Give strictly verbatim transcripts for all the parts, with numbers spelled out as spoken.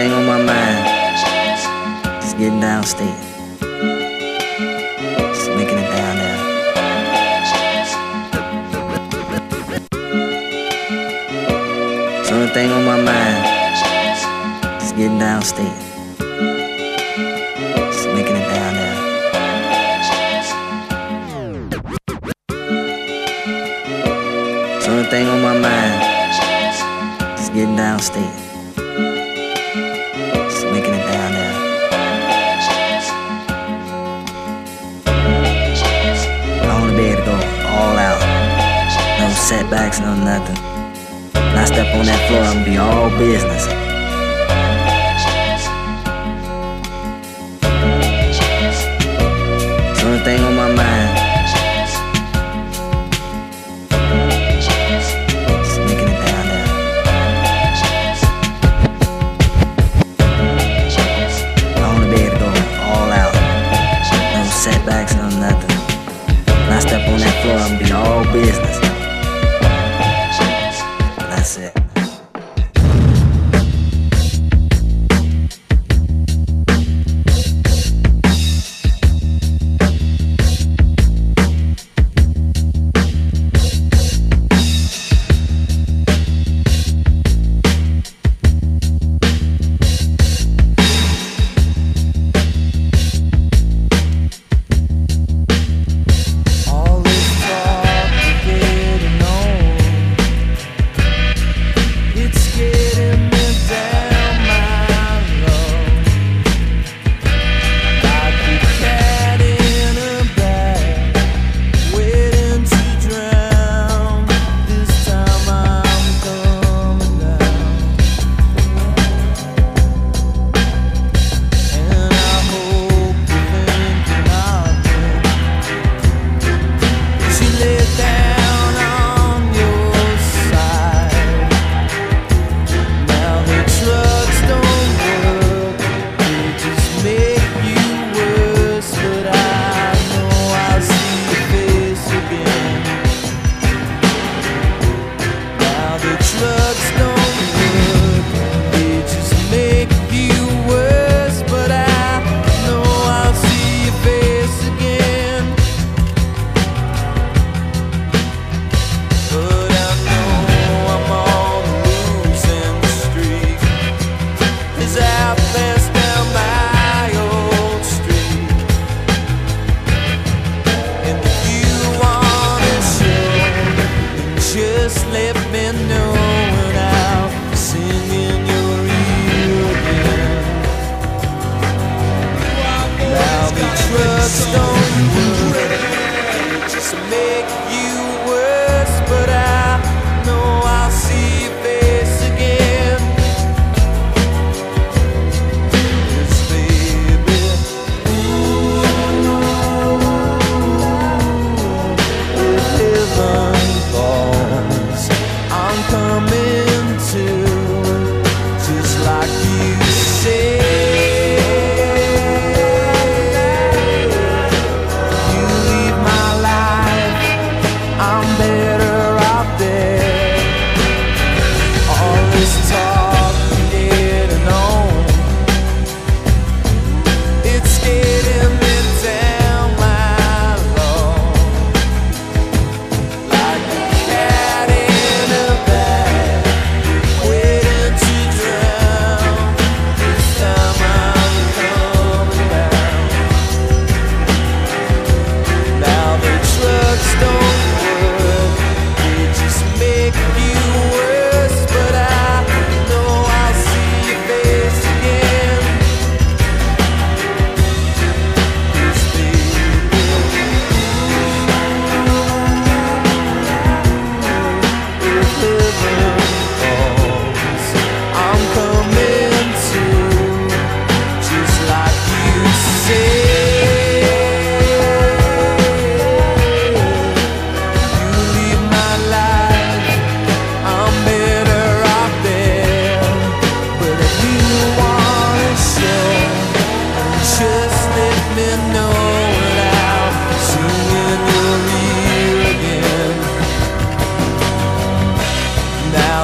thing on my mind is getting downstate. Just making it down there. It's the only thing on my mind is getting downstate. Just making it down there. It's the only thing on my mind is getting downstate. Setbacks, no nothing. When I step on that floor, I'ma be all business. It's the only thing on my mind. Just making it down there. I wanna be able to go all out. No setbacks, no nothing. When I step on that floor, I'ma be all business. That's it.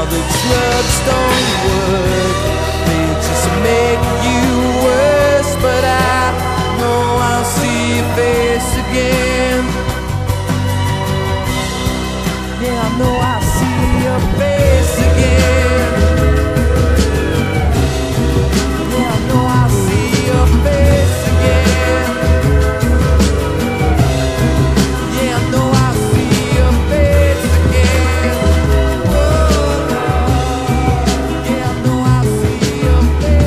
The drugs don't work, they just make you worse, but I know I'll see your face again. Yeah, I know I'll see your face again. Yeah, I know I'll see your face again. Yeah, I know I'll see your face again. Oh, yeah, I know I'll see your face again.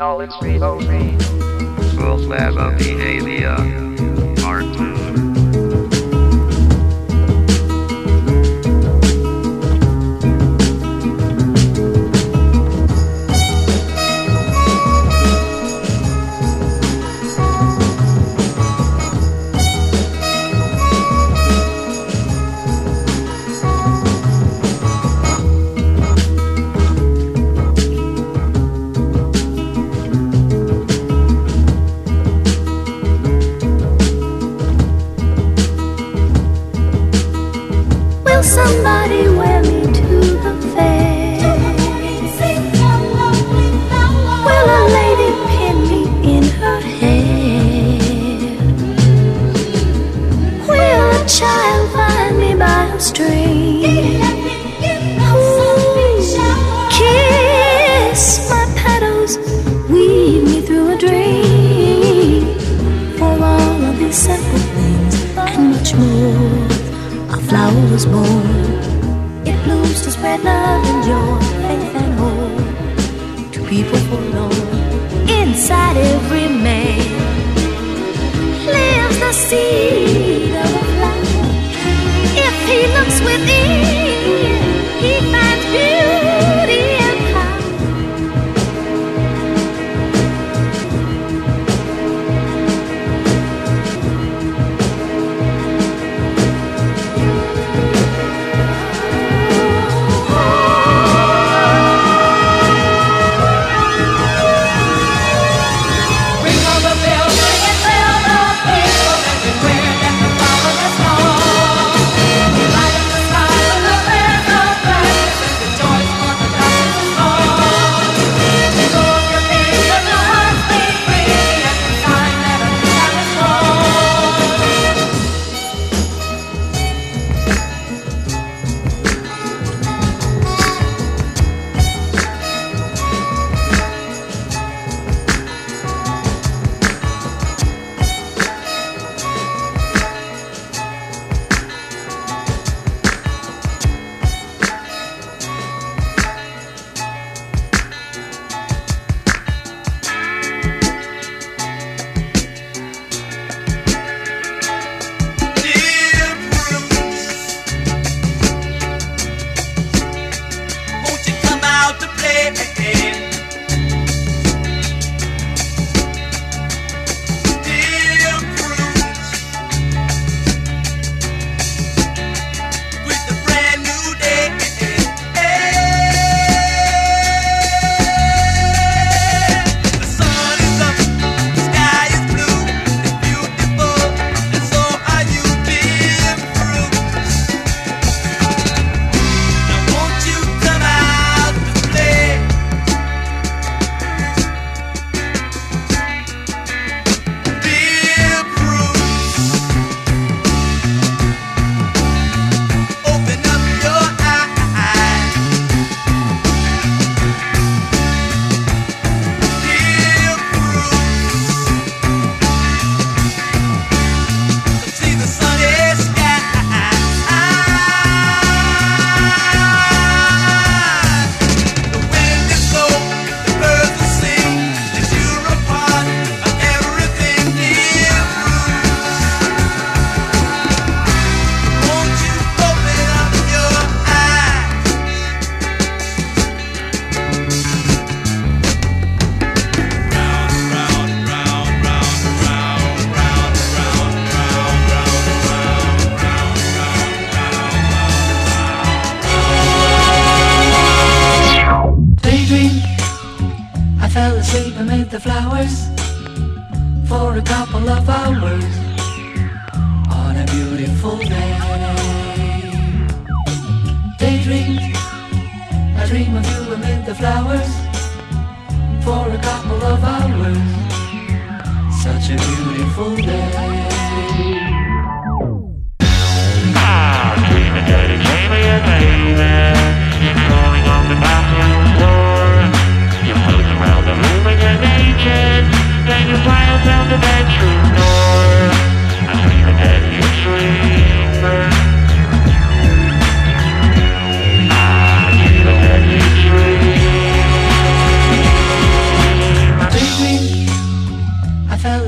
Collins three oh three. Lab of Behavior, Part two. Somebody wear me to the fair. Will a lady pin me in her hair? Will a child find me by a string? Ooh, kiss my petals, weave me through a dream. For all of these simple things and much more, a flower was born. It blooms to spread love and joy, faith and hope to people forlorn. Inside every man lives the seed of a flower. If he looks within, he finds beauty and the flowers for a couple of hours. Such a beautiful day.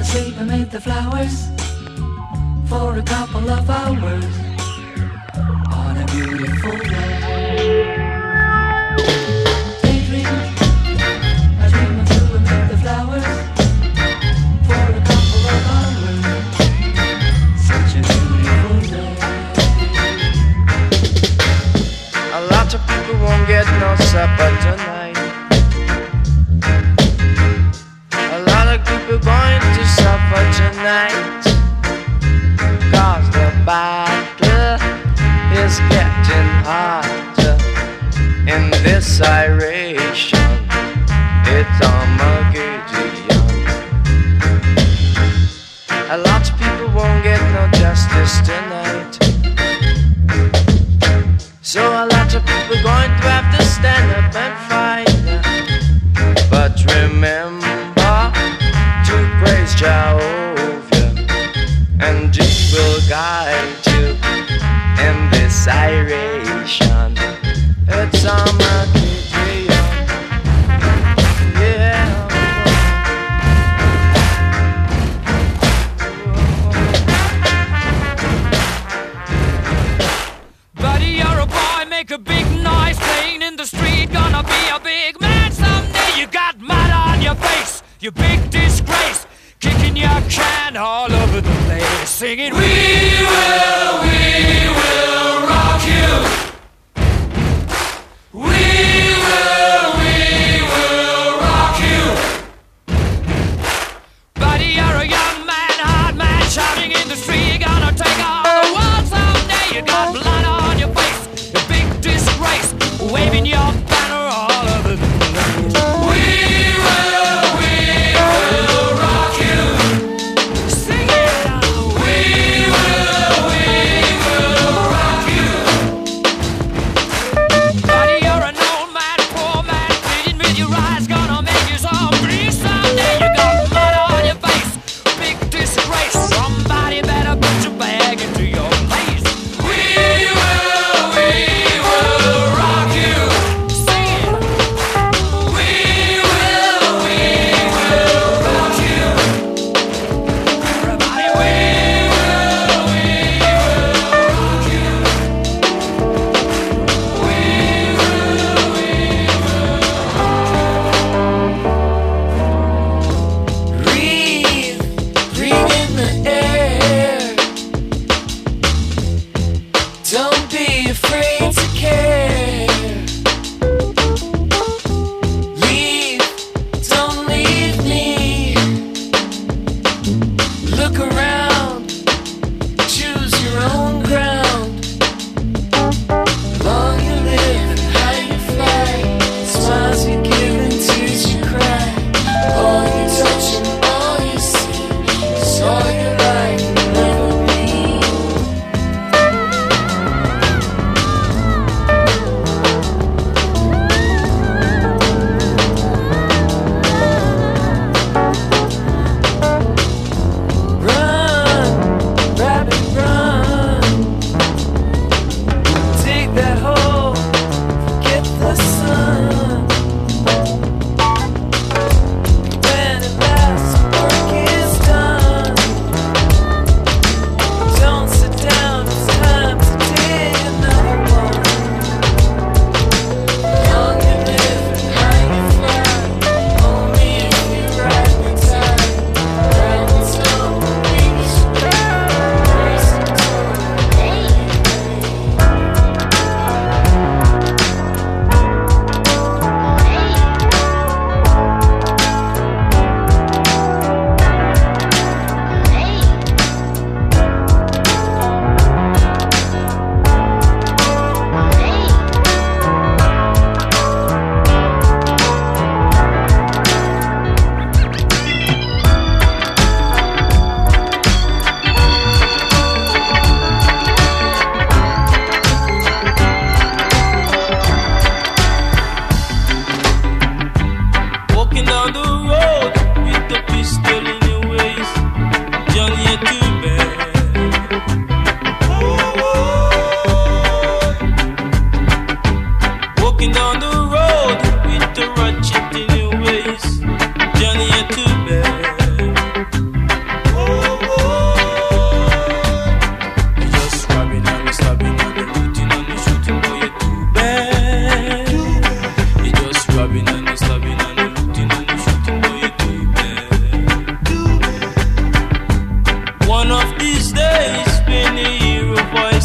Asleep amid the flowers for a couple of hours on a beautiful day. Daydream, I dream of you amid the flowers for a couple of hours. Such a beautiful day. A lot of people won't get no supper tonight. A lot of people going to suffer tonight, 'cause the battle is getting hotter in this iration. It's Armageddon. A lot of people won't get no justice tonight, so a lot of people going to have to stand up and fight. But remember to praise Jehovah, and He will guide you in this iration. It's Armageddon. Yeah. Buddy, you're a boy, make a big noise, playing in the street, gonna be a big man someday. You got mud on your face, you big disgrace, kicking your can all over the place, singing, "We will, we will rock you. We will, we will rock you." Buddy, you're a young man, hard man, shouting in the street, gonna take on the world someday. You got blood on your face, a big disgrace, waving your banner all over the place. We will.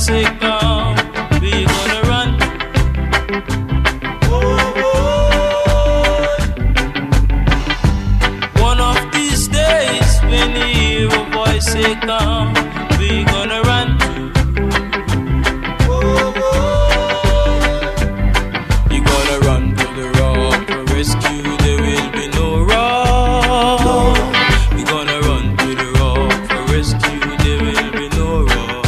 sick now, we gonna run. Oh, one of these days, when you hear a voice say come, we gonna run. Oh, you gonna run to the rock for rescue. There will be no rock. We gonna run to the rock for rescue. There will be no rock.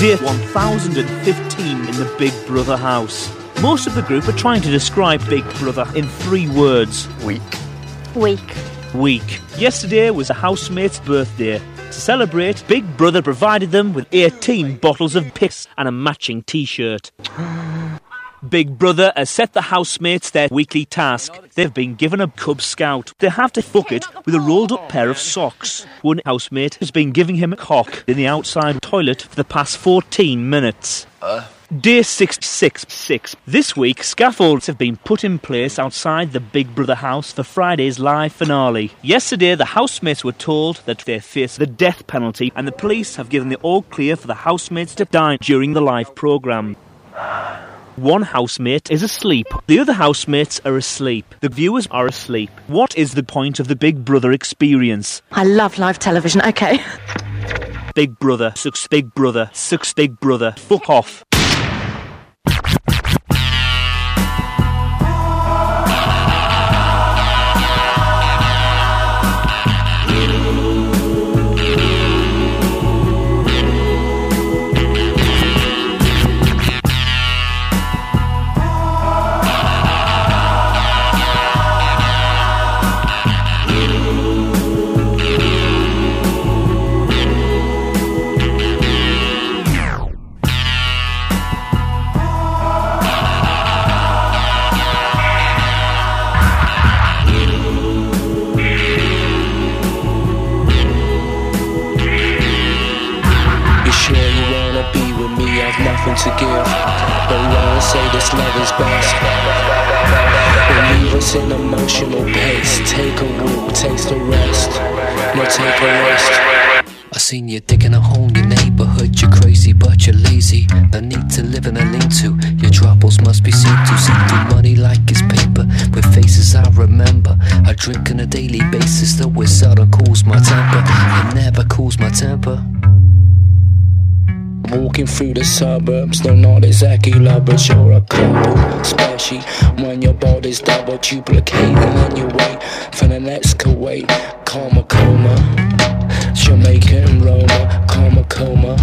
Day one thousand fifteen in the Big Brother house. Most of the group are trying to describe Big Brother in three words. Weak. Weak. Weak. Yesterday was a housemate's birthday. To celebrate, Big Brother provided them with eighteen bottles of piss and a matching t-shirt. Big Brother has set the housemates their weekly task. They've been given a Cub Scout. They have to fuck it with a rolled-up pair of socks. One housemate has been giving him a cock in the outside toilet for the past fourteen minutes. Uh. Day six six six. This week, scaffolds have been put in place outside the Big Brother house for Friday's live finale. Yesterday, the housemates were told that they face the death penalty, and the police have given the all-clear for the housemates to die during the live programme. One housemate is asleep. The other housemates are asleep. The viewers are asleep. What is the point of the Big Brother experience? I love live television, okay. Big Brother, sucks Big Brother, sucks Big Brother, fuck off. To give, but lawyers say this love is best. Believe us in emotional pace. Take a walk, taste a rest. No, take a rest. I seen you digging a hole in your neighborhood. You're crazy, but you're lazy. No need to live in a lean-to. Your troubles must be seen to. See through money like it's paper, with faces I remember. I drink on a daily basis, though it seldom cools my temper. It never cools my temper. Walking through the suburbs, no, not exactly love, but you're a couple, especially when your body's double duplicating and you wait for the next Kuwait. Karma coma, Jamaican Roma, karma coma,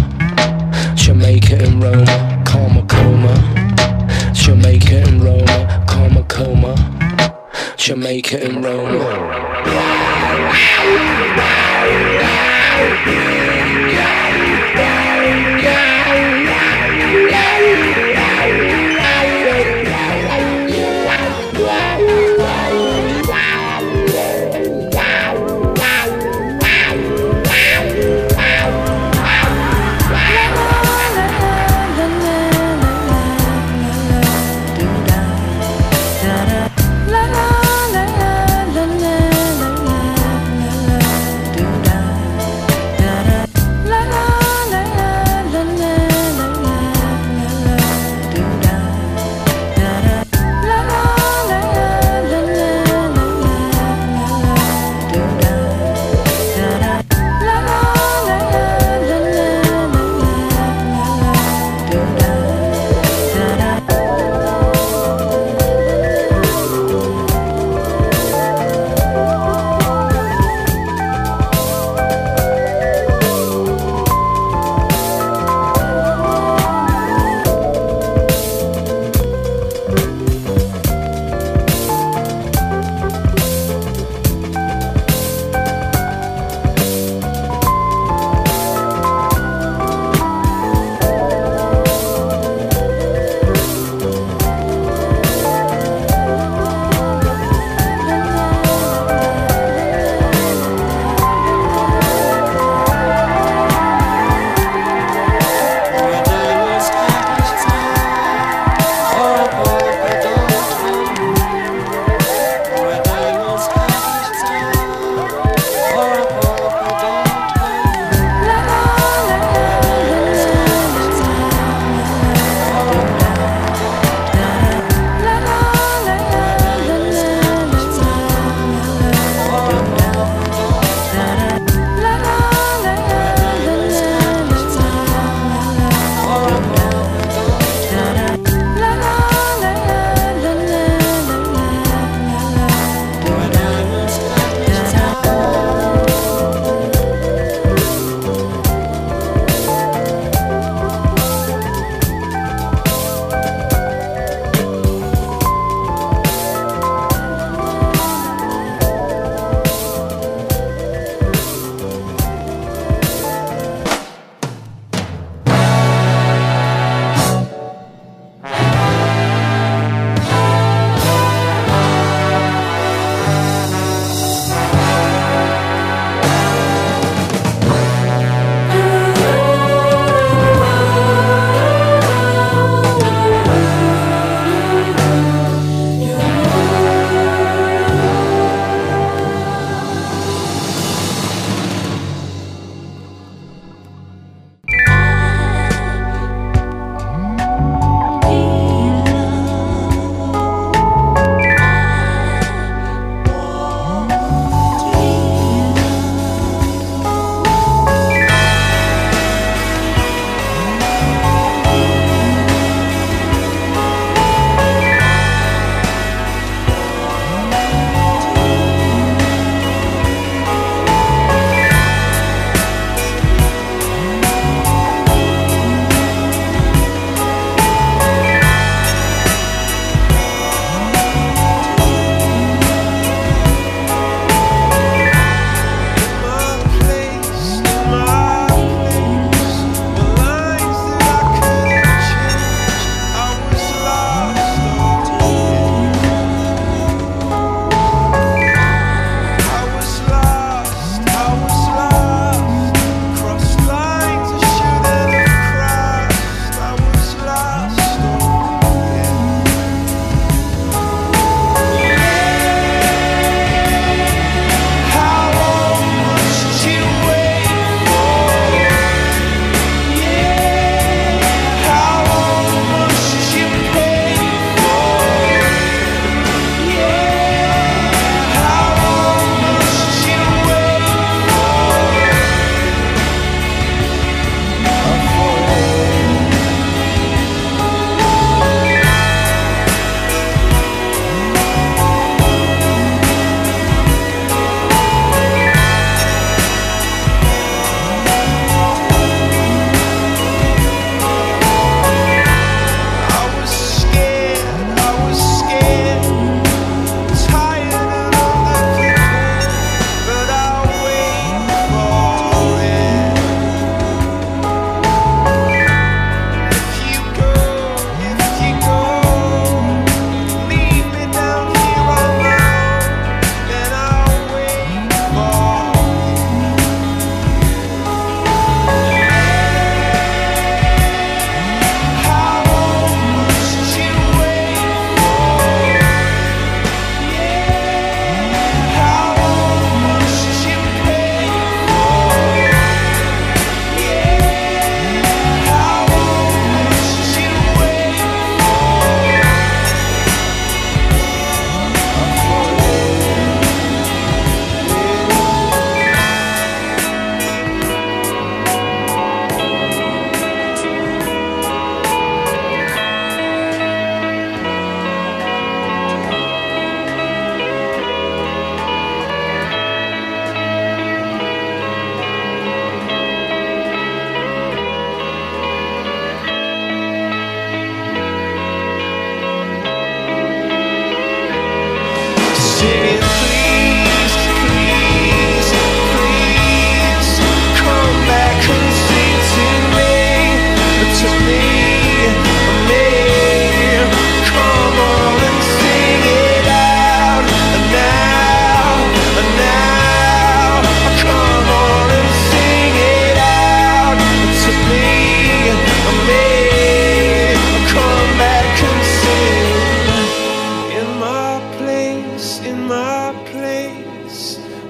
Jamaican Roma, karma coma, Jamaican Roma, karma coma, Jamaican Roma. La la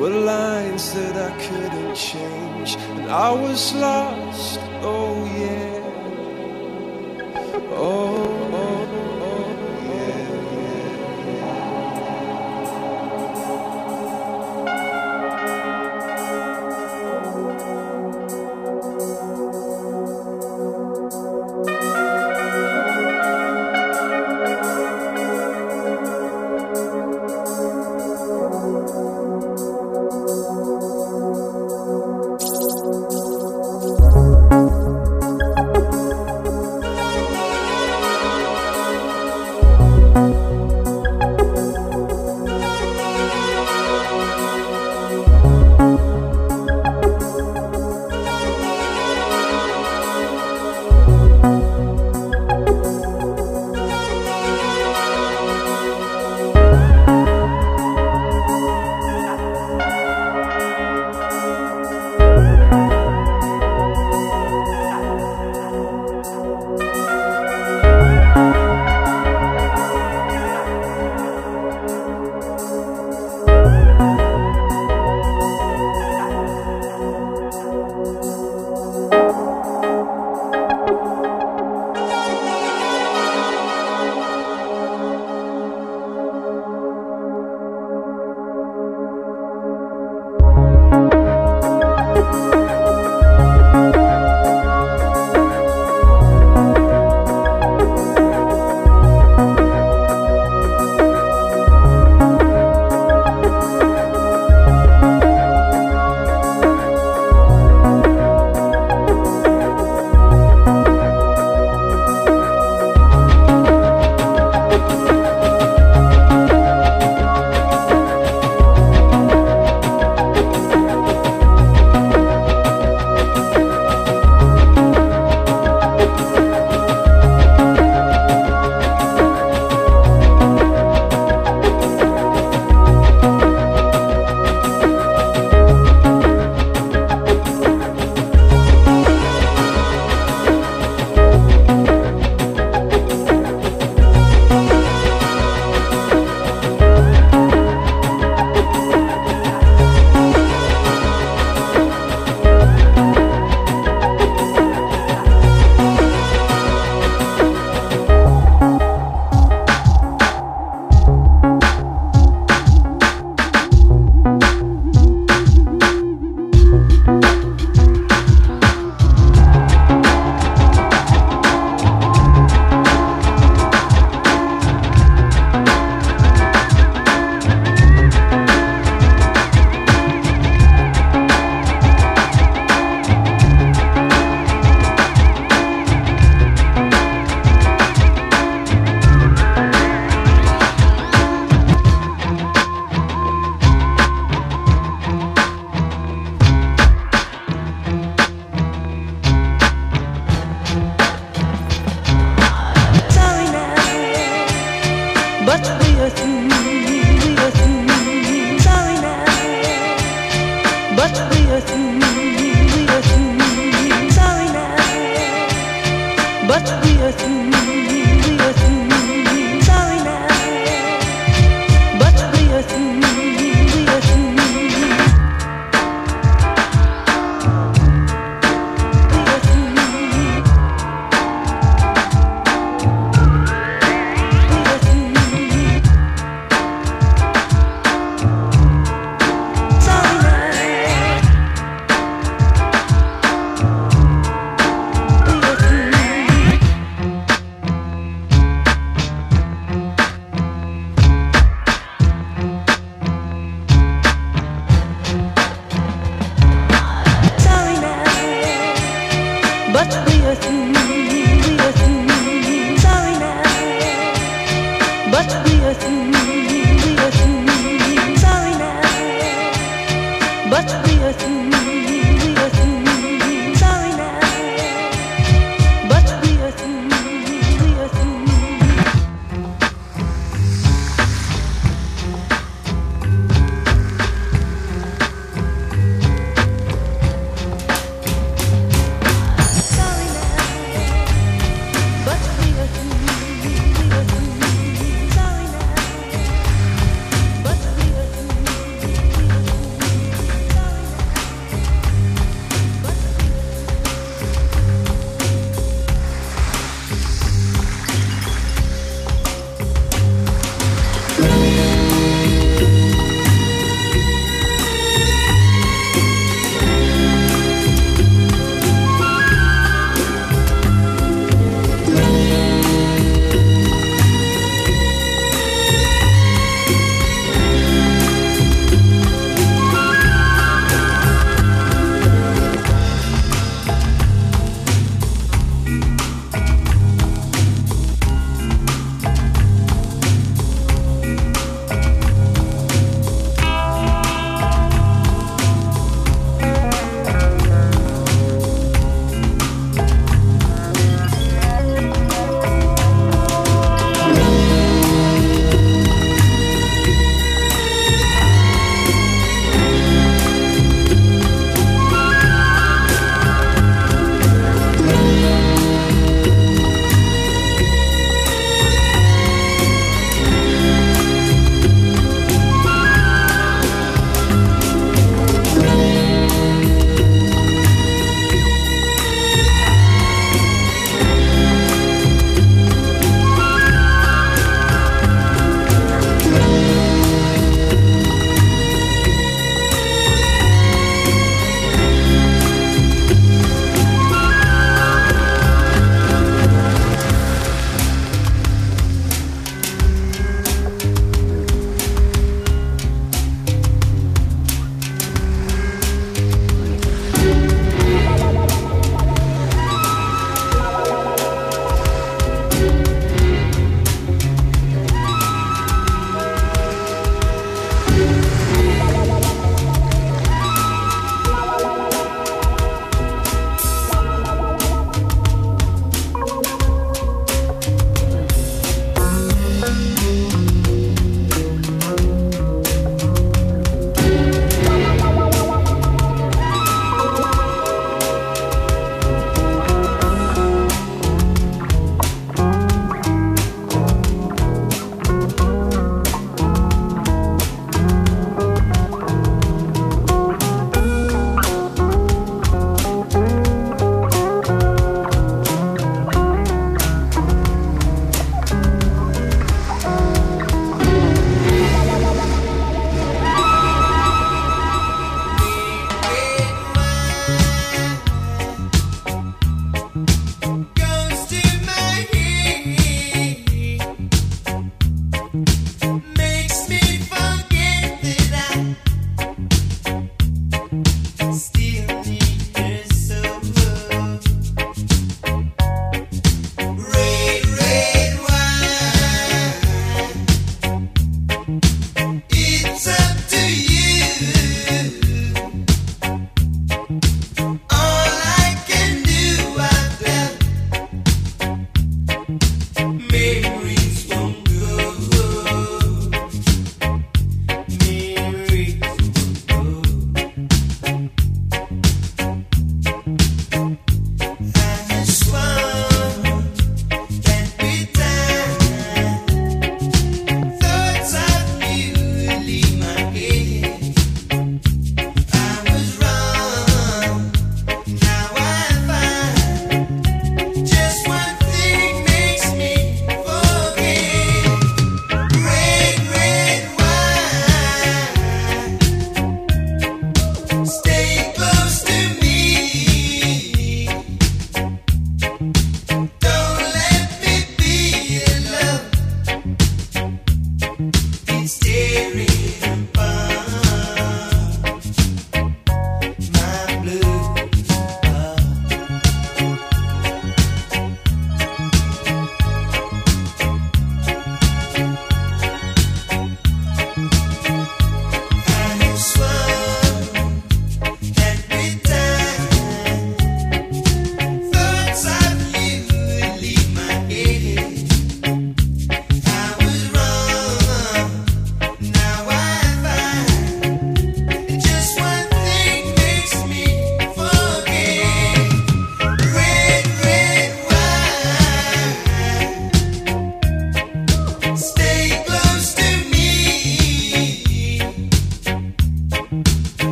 were lines that I couldn't change, and I was lost, oh yeah, oh, oh, oh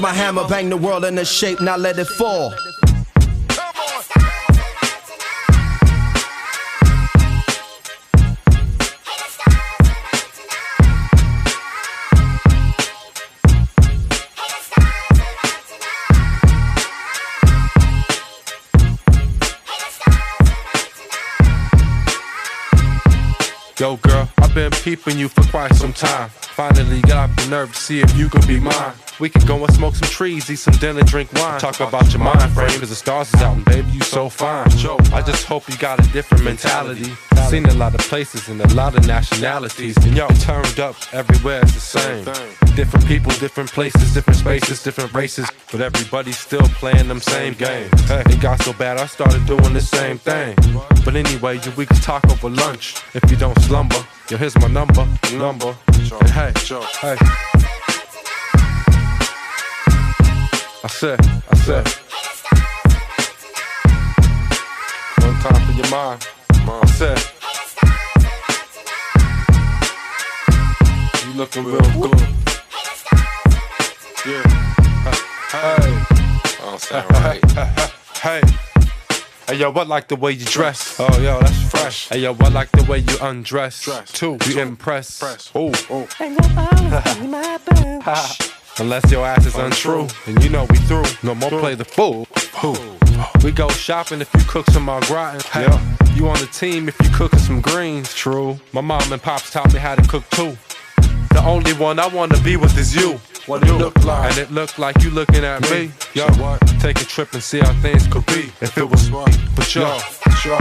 My hammer bang the world into shape, now let it fall. Yo girl, I've been peeping you for quite some time. Finally got the nerve to see if you could be mine. We can go and smoke some trees, eat some dinner, drink wine. Talk about your mind frame, cause the stars is out and baby you so fine. I just hope you got a different mentality. Seen a lot of places and a lot of nationalities, and y'all turned up, everywhere it's the same. Different people, different places, different spaces, different races, but everybody's still playing them same games. It got so bad I started doing the same thing. But anyway, we can talk over lunch. If you don't slumber, yo, here's my number, number. And hey, hey. I said, I said. One time for your mind, I said. You looking real good. Yeah. Hey. I don't sound right. Hey. Hey yo, I like the way you dress. Oh yo, that's fresh. Hey yo, I like the way you undress. Dress. Too, you Two. Impress. Press. Ooh, ooh. Ain't nobody my bitch. Unless your ass is untrue, and you know we through. No more play the fool. Ooh. We go shopping if you cook some au gratin. Hey, yeah. You on the team if you cooking some greens. True. My mom and pops taught me how to cook too. The only one I wanna be with is you. What it look like, and it look like you looking at me. me. Yo, what? Take a trip and see how things could be if it was fun. But yo, yo.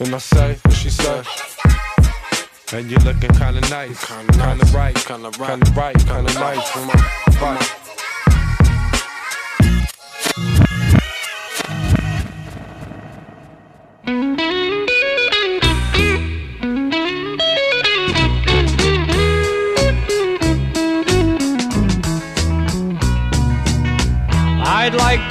And I say, what she say? And you're looking kinda nice, kinda, kinda nice, right, kinda right, kinda right, kinda, kinda nice for my body. I'd like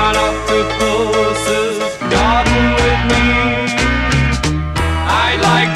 octopus's garden with me. I'd like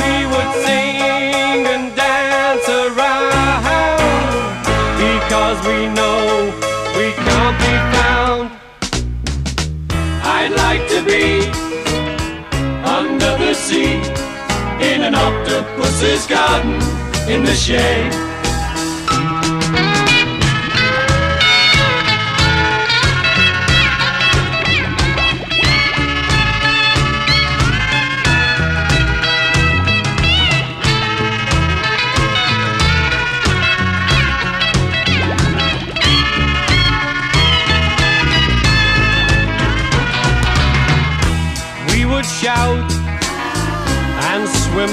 We would sing and dance around, because we know we can't be found. I'd like to be under the sea, in an octopus's garden, in the shade. Shout and swim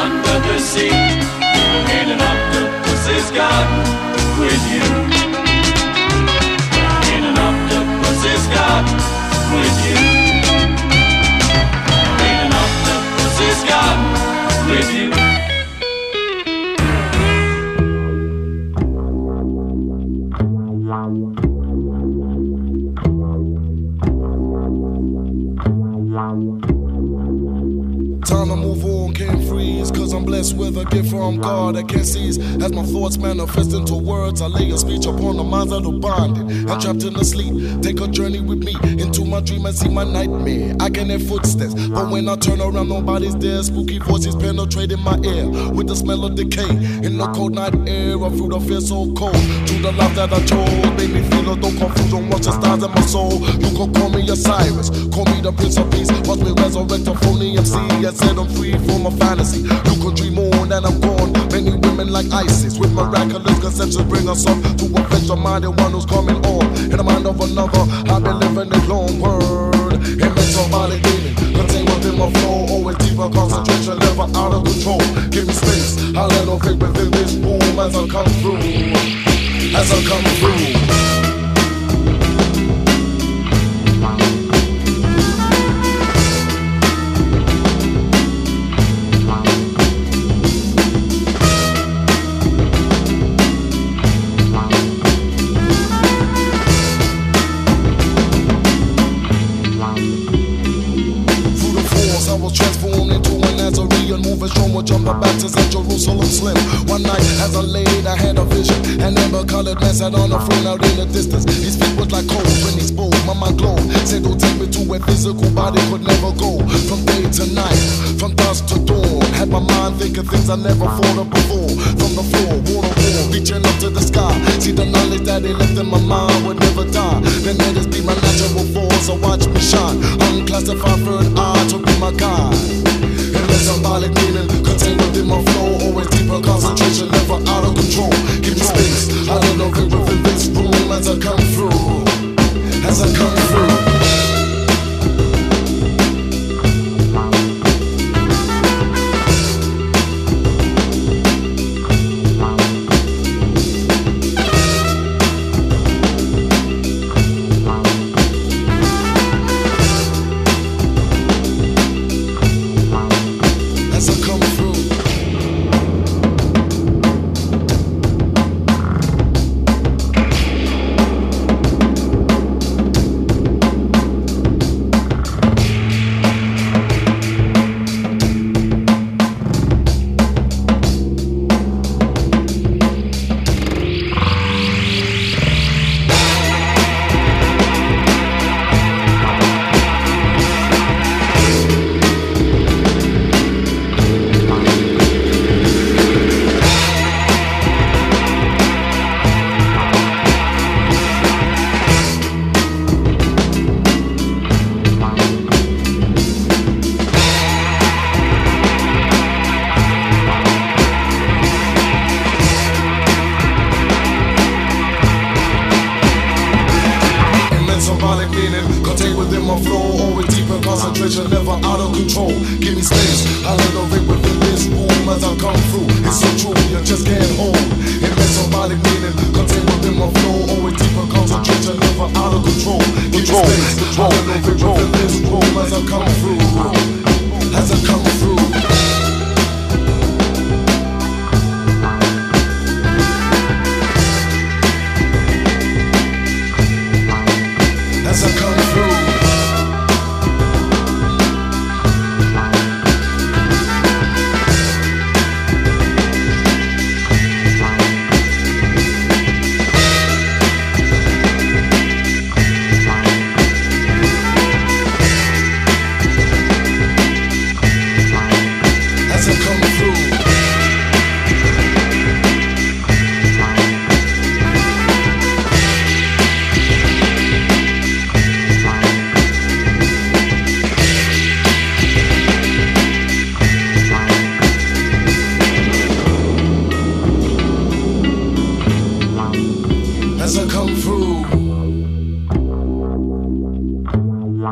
under the sea, in an octopus's garden with you. In an octopus's garden with you. In an octopus's garden with you. Time to move on, can't freeze, cause I'm blessed with a gift from God I can't seize. As my thoughts manifest into words, I lay a speech upon the minds that are bonded. I'm trapped in the sleep, take a journey with me into my dream and see my nightmare. I can hear footsteps, but when I turn around nobody's there. Spooky voices penetrating my ear with the smell of decay. In the cold night air, I feel the fear so cold. To the life that I chose, made me feel a little confusion. Watch the stars in my soul, you could call me Osiris, call me the Prince of Peace. Watch me resurrect a phony M C. Said I'm free from a fantasy. You could dream on and I'm gone. Many women like ISIS with miraculous conceptions bring us up to a venture-minded one who's coming on in the mind of another. I've been living this long word and metabolic gaming, contained within my flow, always deeper concentration, never out of control. Give me space, I'll let her fit within this room as I come through, as I come through. Slim. One night as I laid, I had a vision. An amber-colored man sat on a throne out in the distance. His feet was like cold when he spoke. My mind glowed. Said, "Don't take me to where physical body could never go." From day to night, from dusk to dawn, had my mind thinking things I never thought of before. From the floor, wall to wall, reaching up to the sky. See the knowledge that it left in my mind would never die. Then let it be my natural force. So watch me shine. Unclassified third eye to be my guide. Symbolic meaning contained within my flow, always deeper concentration, never out of control. I come through, as I come through. Contained within my flow, always deep in concentration, never out of control. Give me space, I renovate within this room as I come through. It's so true, you just can't hold. It makes somebody meaning. Contained within my flow, always deep in concentration, never out of control. Give me space, I renovate within this room as I come through. As I come through. As I come through, as I come through. As I come through, I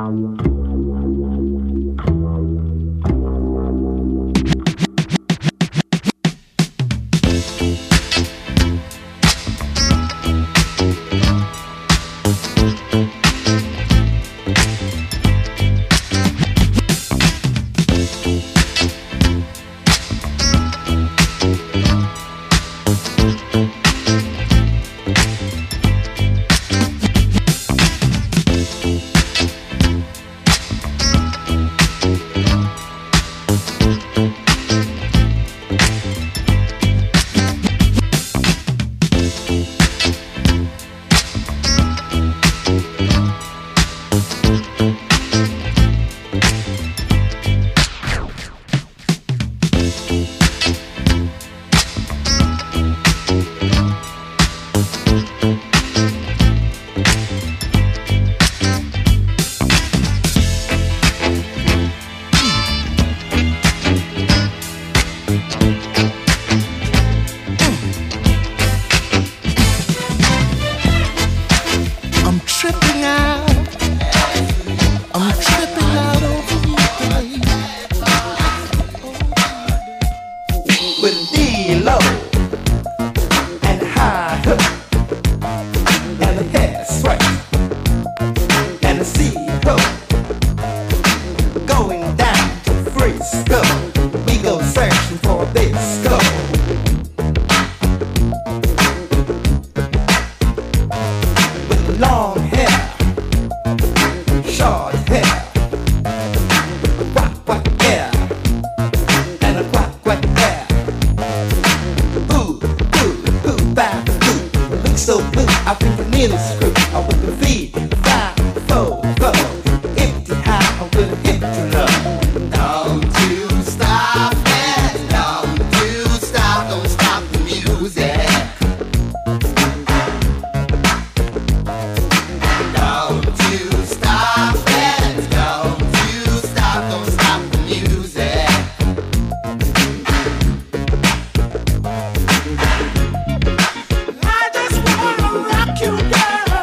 just wanna rock you, girl.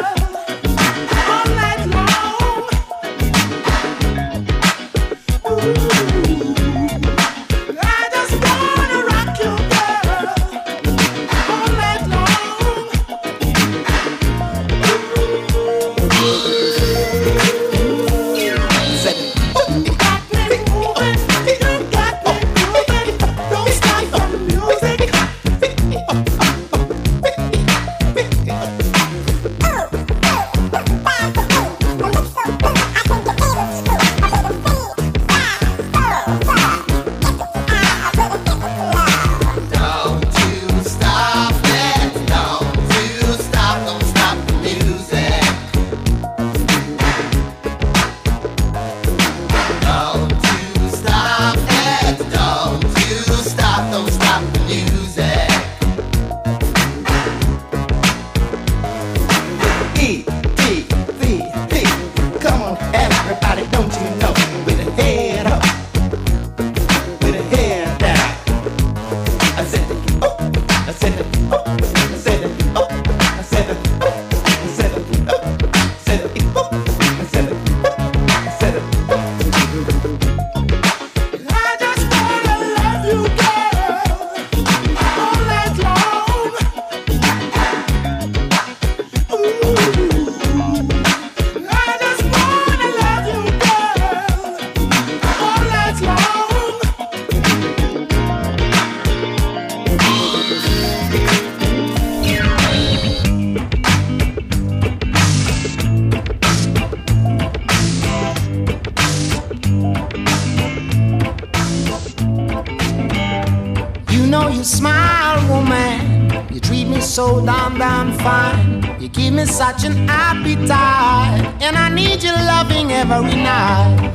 smile, woman. You treat me so damn, damn fine. You give me such an appetite, and I need your loving every night.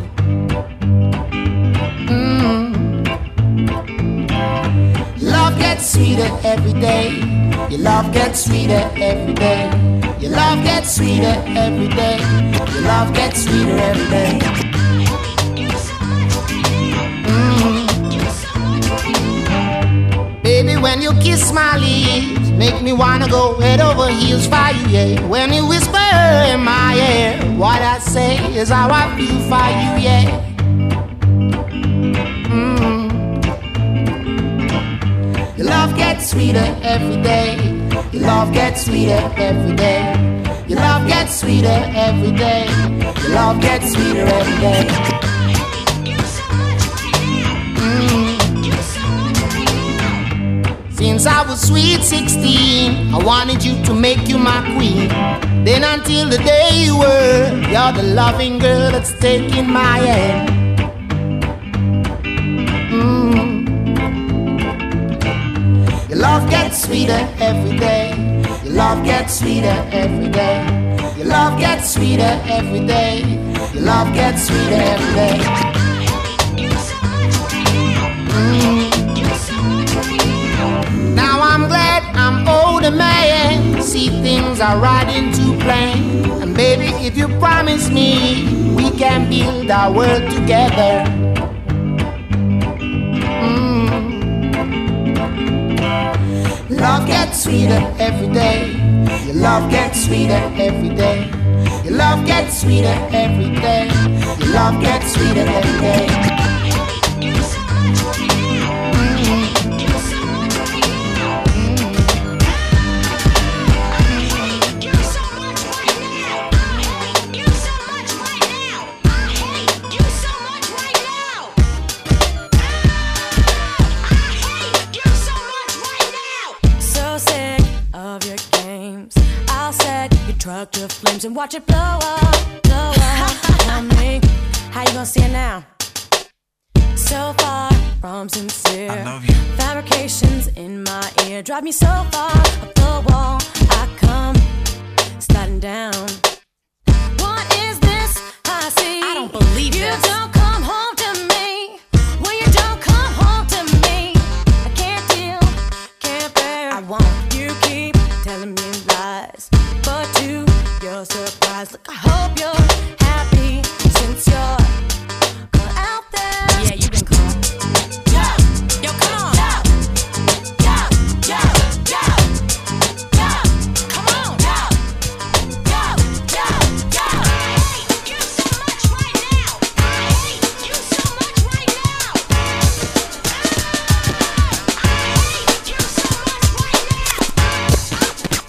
Mm. Love gets sweeter every day. Your love gets sweeter every day. Your love gets sweeter every day. Your love gets sweeter every day. When you kiss my lips, make me wanna go head over heels for you, yeah. When you whisper in my ear, what I say is how I feel for you, yeah. Mm. Your love gets sweeter every day. Your love gets sweeter every day. Your love gets sweeter every day. Your love gets sweeter every day. Since I was sweet sixteen, I wanted you to make you my queen. Then until the day you were, you're the loving girl that's taking my hand. Mm. Your love gets sweeter every day. Your love gets sweeter every day. Your love gets sweeter every day. Your love gets sweeter every day. Mm. Now I'm glad I'm older, man. See, things are right into plan. And baby, if you promise me, we can build our world together. Mm. Love gets sweeter every day. Your love gets sweeter every day. Your love gets sweeter every day. Your love gets sweeter every day. To flames and watch it blow up, blow up on me. How you gonna see it now? So far from sincere, I love you. Fabrications in my ear drive me so far up the wall. I come sliding down. What is this I see? I don't believe you. You don't come home to me. When you don't come home to me, I can't deal, can't bear. I won't. You keep telling me lies, but you. Your surprise, look, I hope you're happy since you're caught out there. Yeah, you've been caught. Yo, yo, come on. Yo, yo, yo, yo, come on. Yo, yo, yo, yo. I hate you so much right now. I hate you so much right now. I hate you so much right now.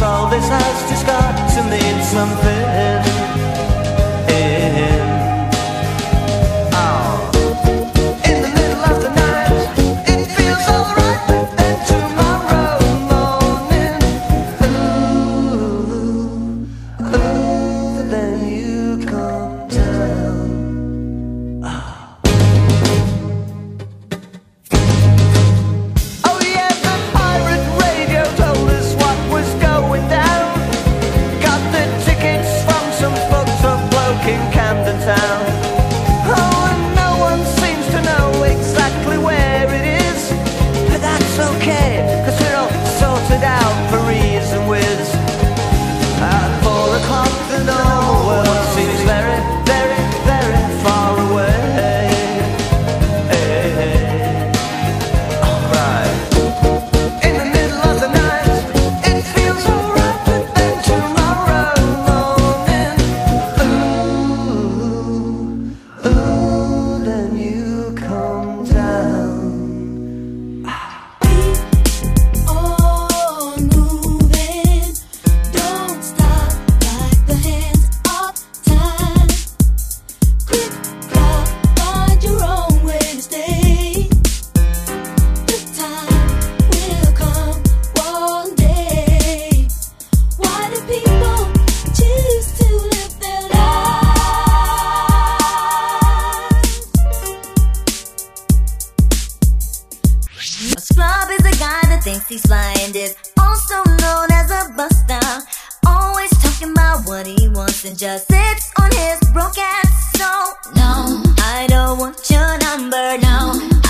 Since all this has just got to mean something in, oh. In the middle of the night, it feels alright. And tomorrow morning, ooh, ooh, then you come down, oh. Thinks he's flying, is also known as a buster. Always talking about what he wants and just sits on his broke ass. So no, I don't want your number. No,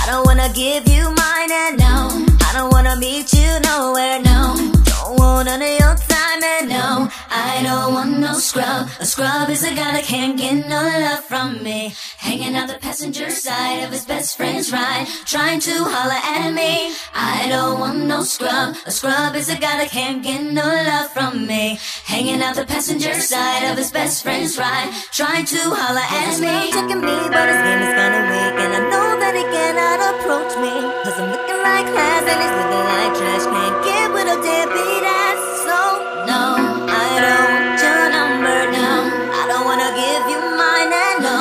I don't wanna give you mine. And no, I don't wanna meet you nowhere. No, don't want none of your time. And no, I don't want no scrub. A scrub is a guy that can't get no love from me. Hanging out the passenger side of his best friend's ride, trying to holler at me. I don't want no scrub. A scrub is a guy that can't get no love from me. Hanging out the passenger side of his best friend's ride, trying to holler at me. He's not checking me, but his game is kinda weak, and I know that he cannot approach me, cause I'm looking like class and he's looking like trash. Can't get with a deadbeat ass. So no, I don't want your number. No, I don't wanna give you mine. And no,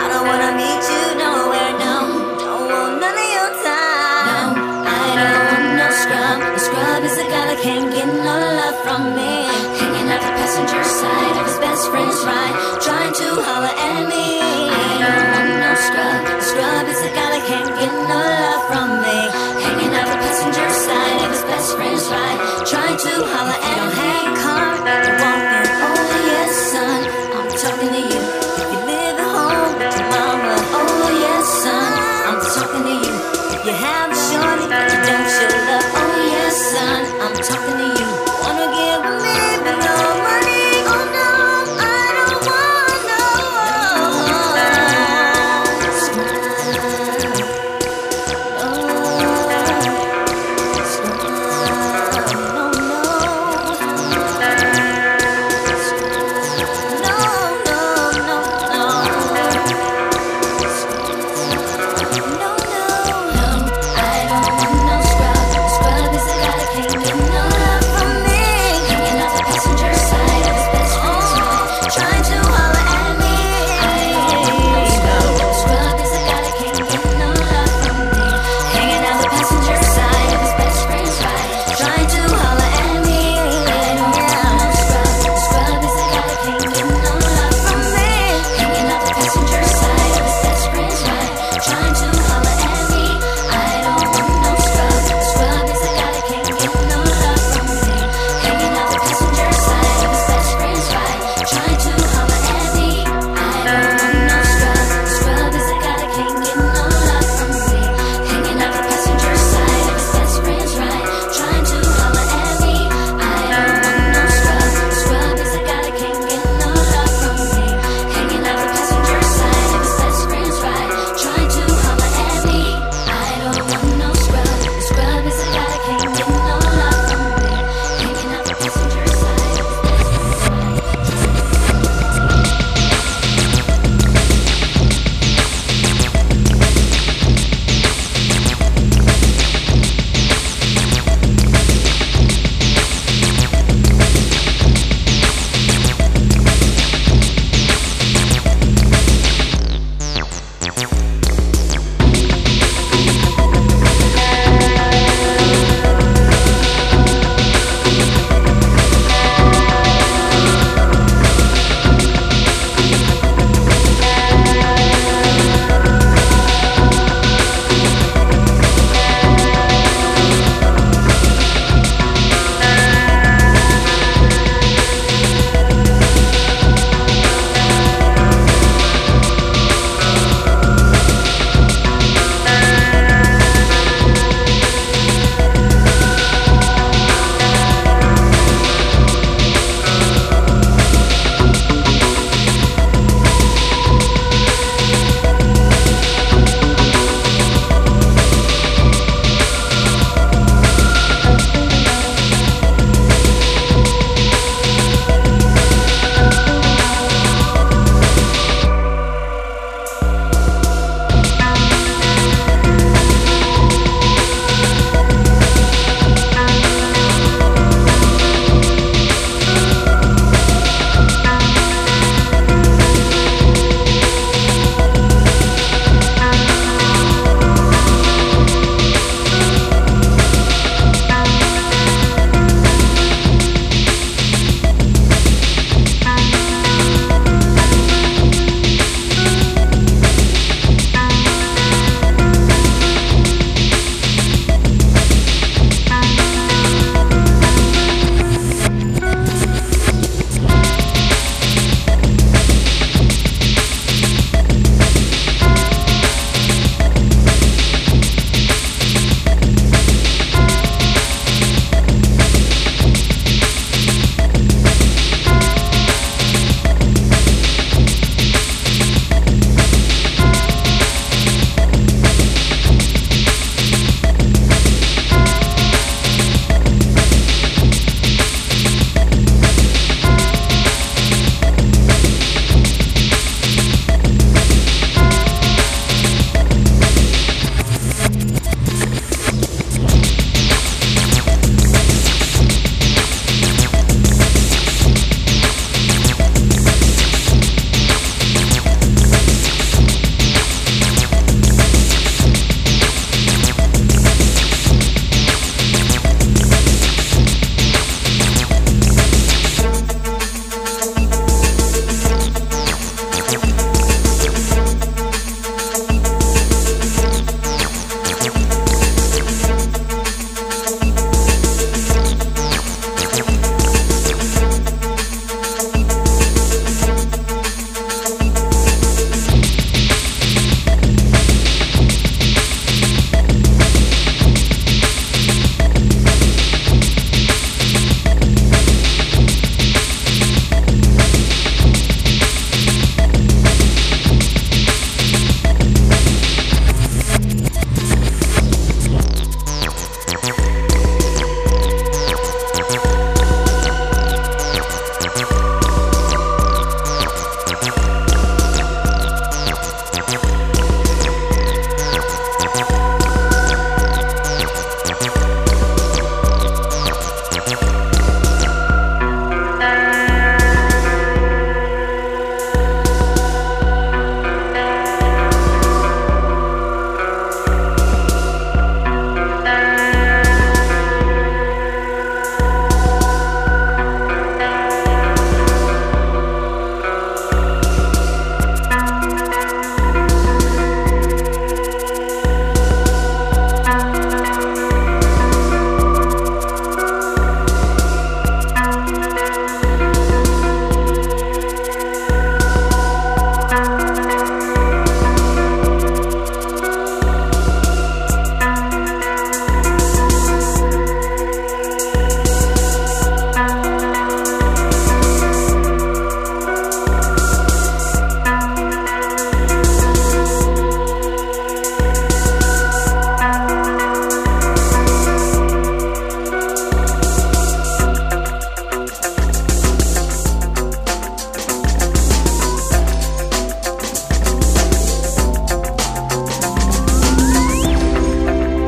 I don't wanna meet you nowhere. No, don't want none of your time. No, I don't want no scrub. A scrub is a guy that can't get no love from me. Hanging out the passenger side of his best friend's ride, trying to holler at me. I don't want no scrub. A scrub is a guy that can't get no love from me. Hanging out the passenger side of his best friend's ride, trying to holler at me. Hey, come, you're walking. Oh yes, son, I'm talking to you. If you live at home, your mama. Oh yes, son, I'm talking to you. If you have a shorty, you don't show love. Oh yes, son, I'm talking to you. Wanna get with me, but no money. Oh no, I don't want no.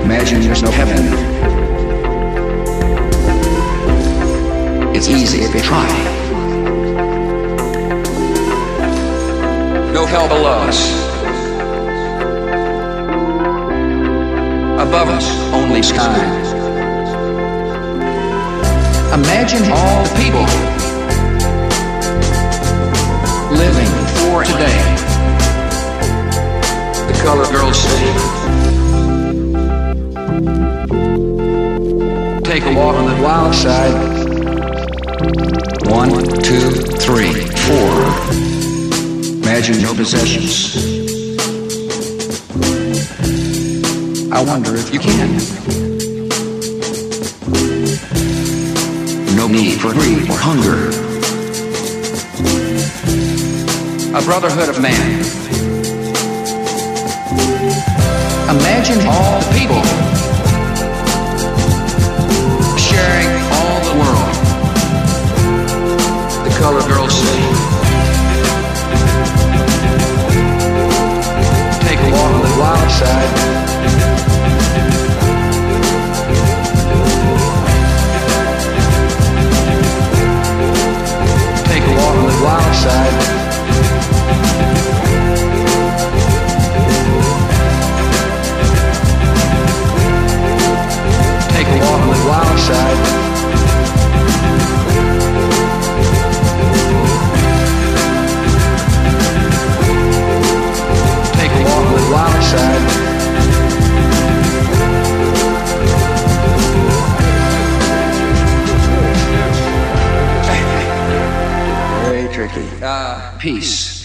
Imagine there's no heaven. It's easy if you try. No hell below us. lonely sky. Imagine all the people living for today. The Color Girl City. Take a walk on the wild side. One, two, three, four. Imagine your possessions. I wonder if you can. No need for greed or hunger. A brotherhood of man. Imagine all people sharing all the world. The Color Girl City. Take a walk on the wild side. Wild side. Take a walk on the wild side. Take a walk on the wild side. Tricky. Uh, peace. peace.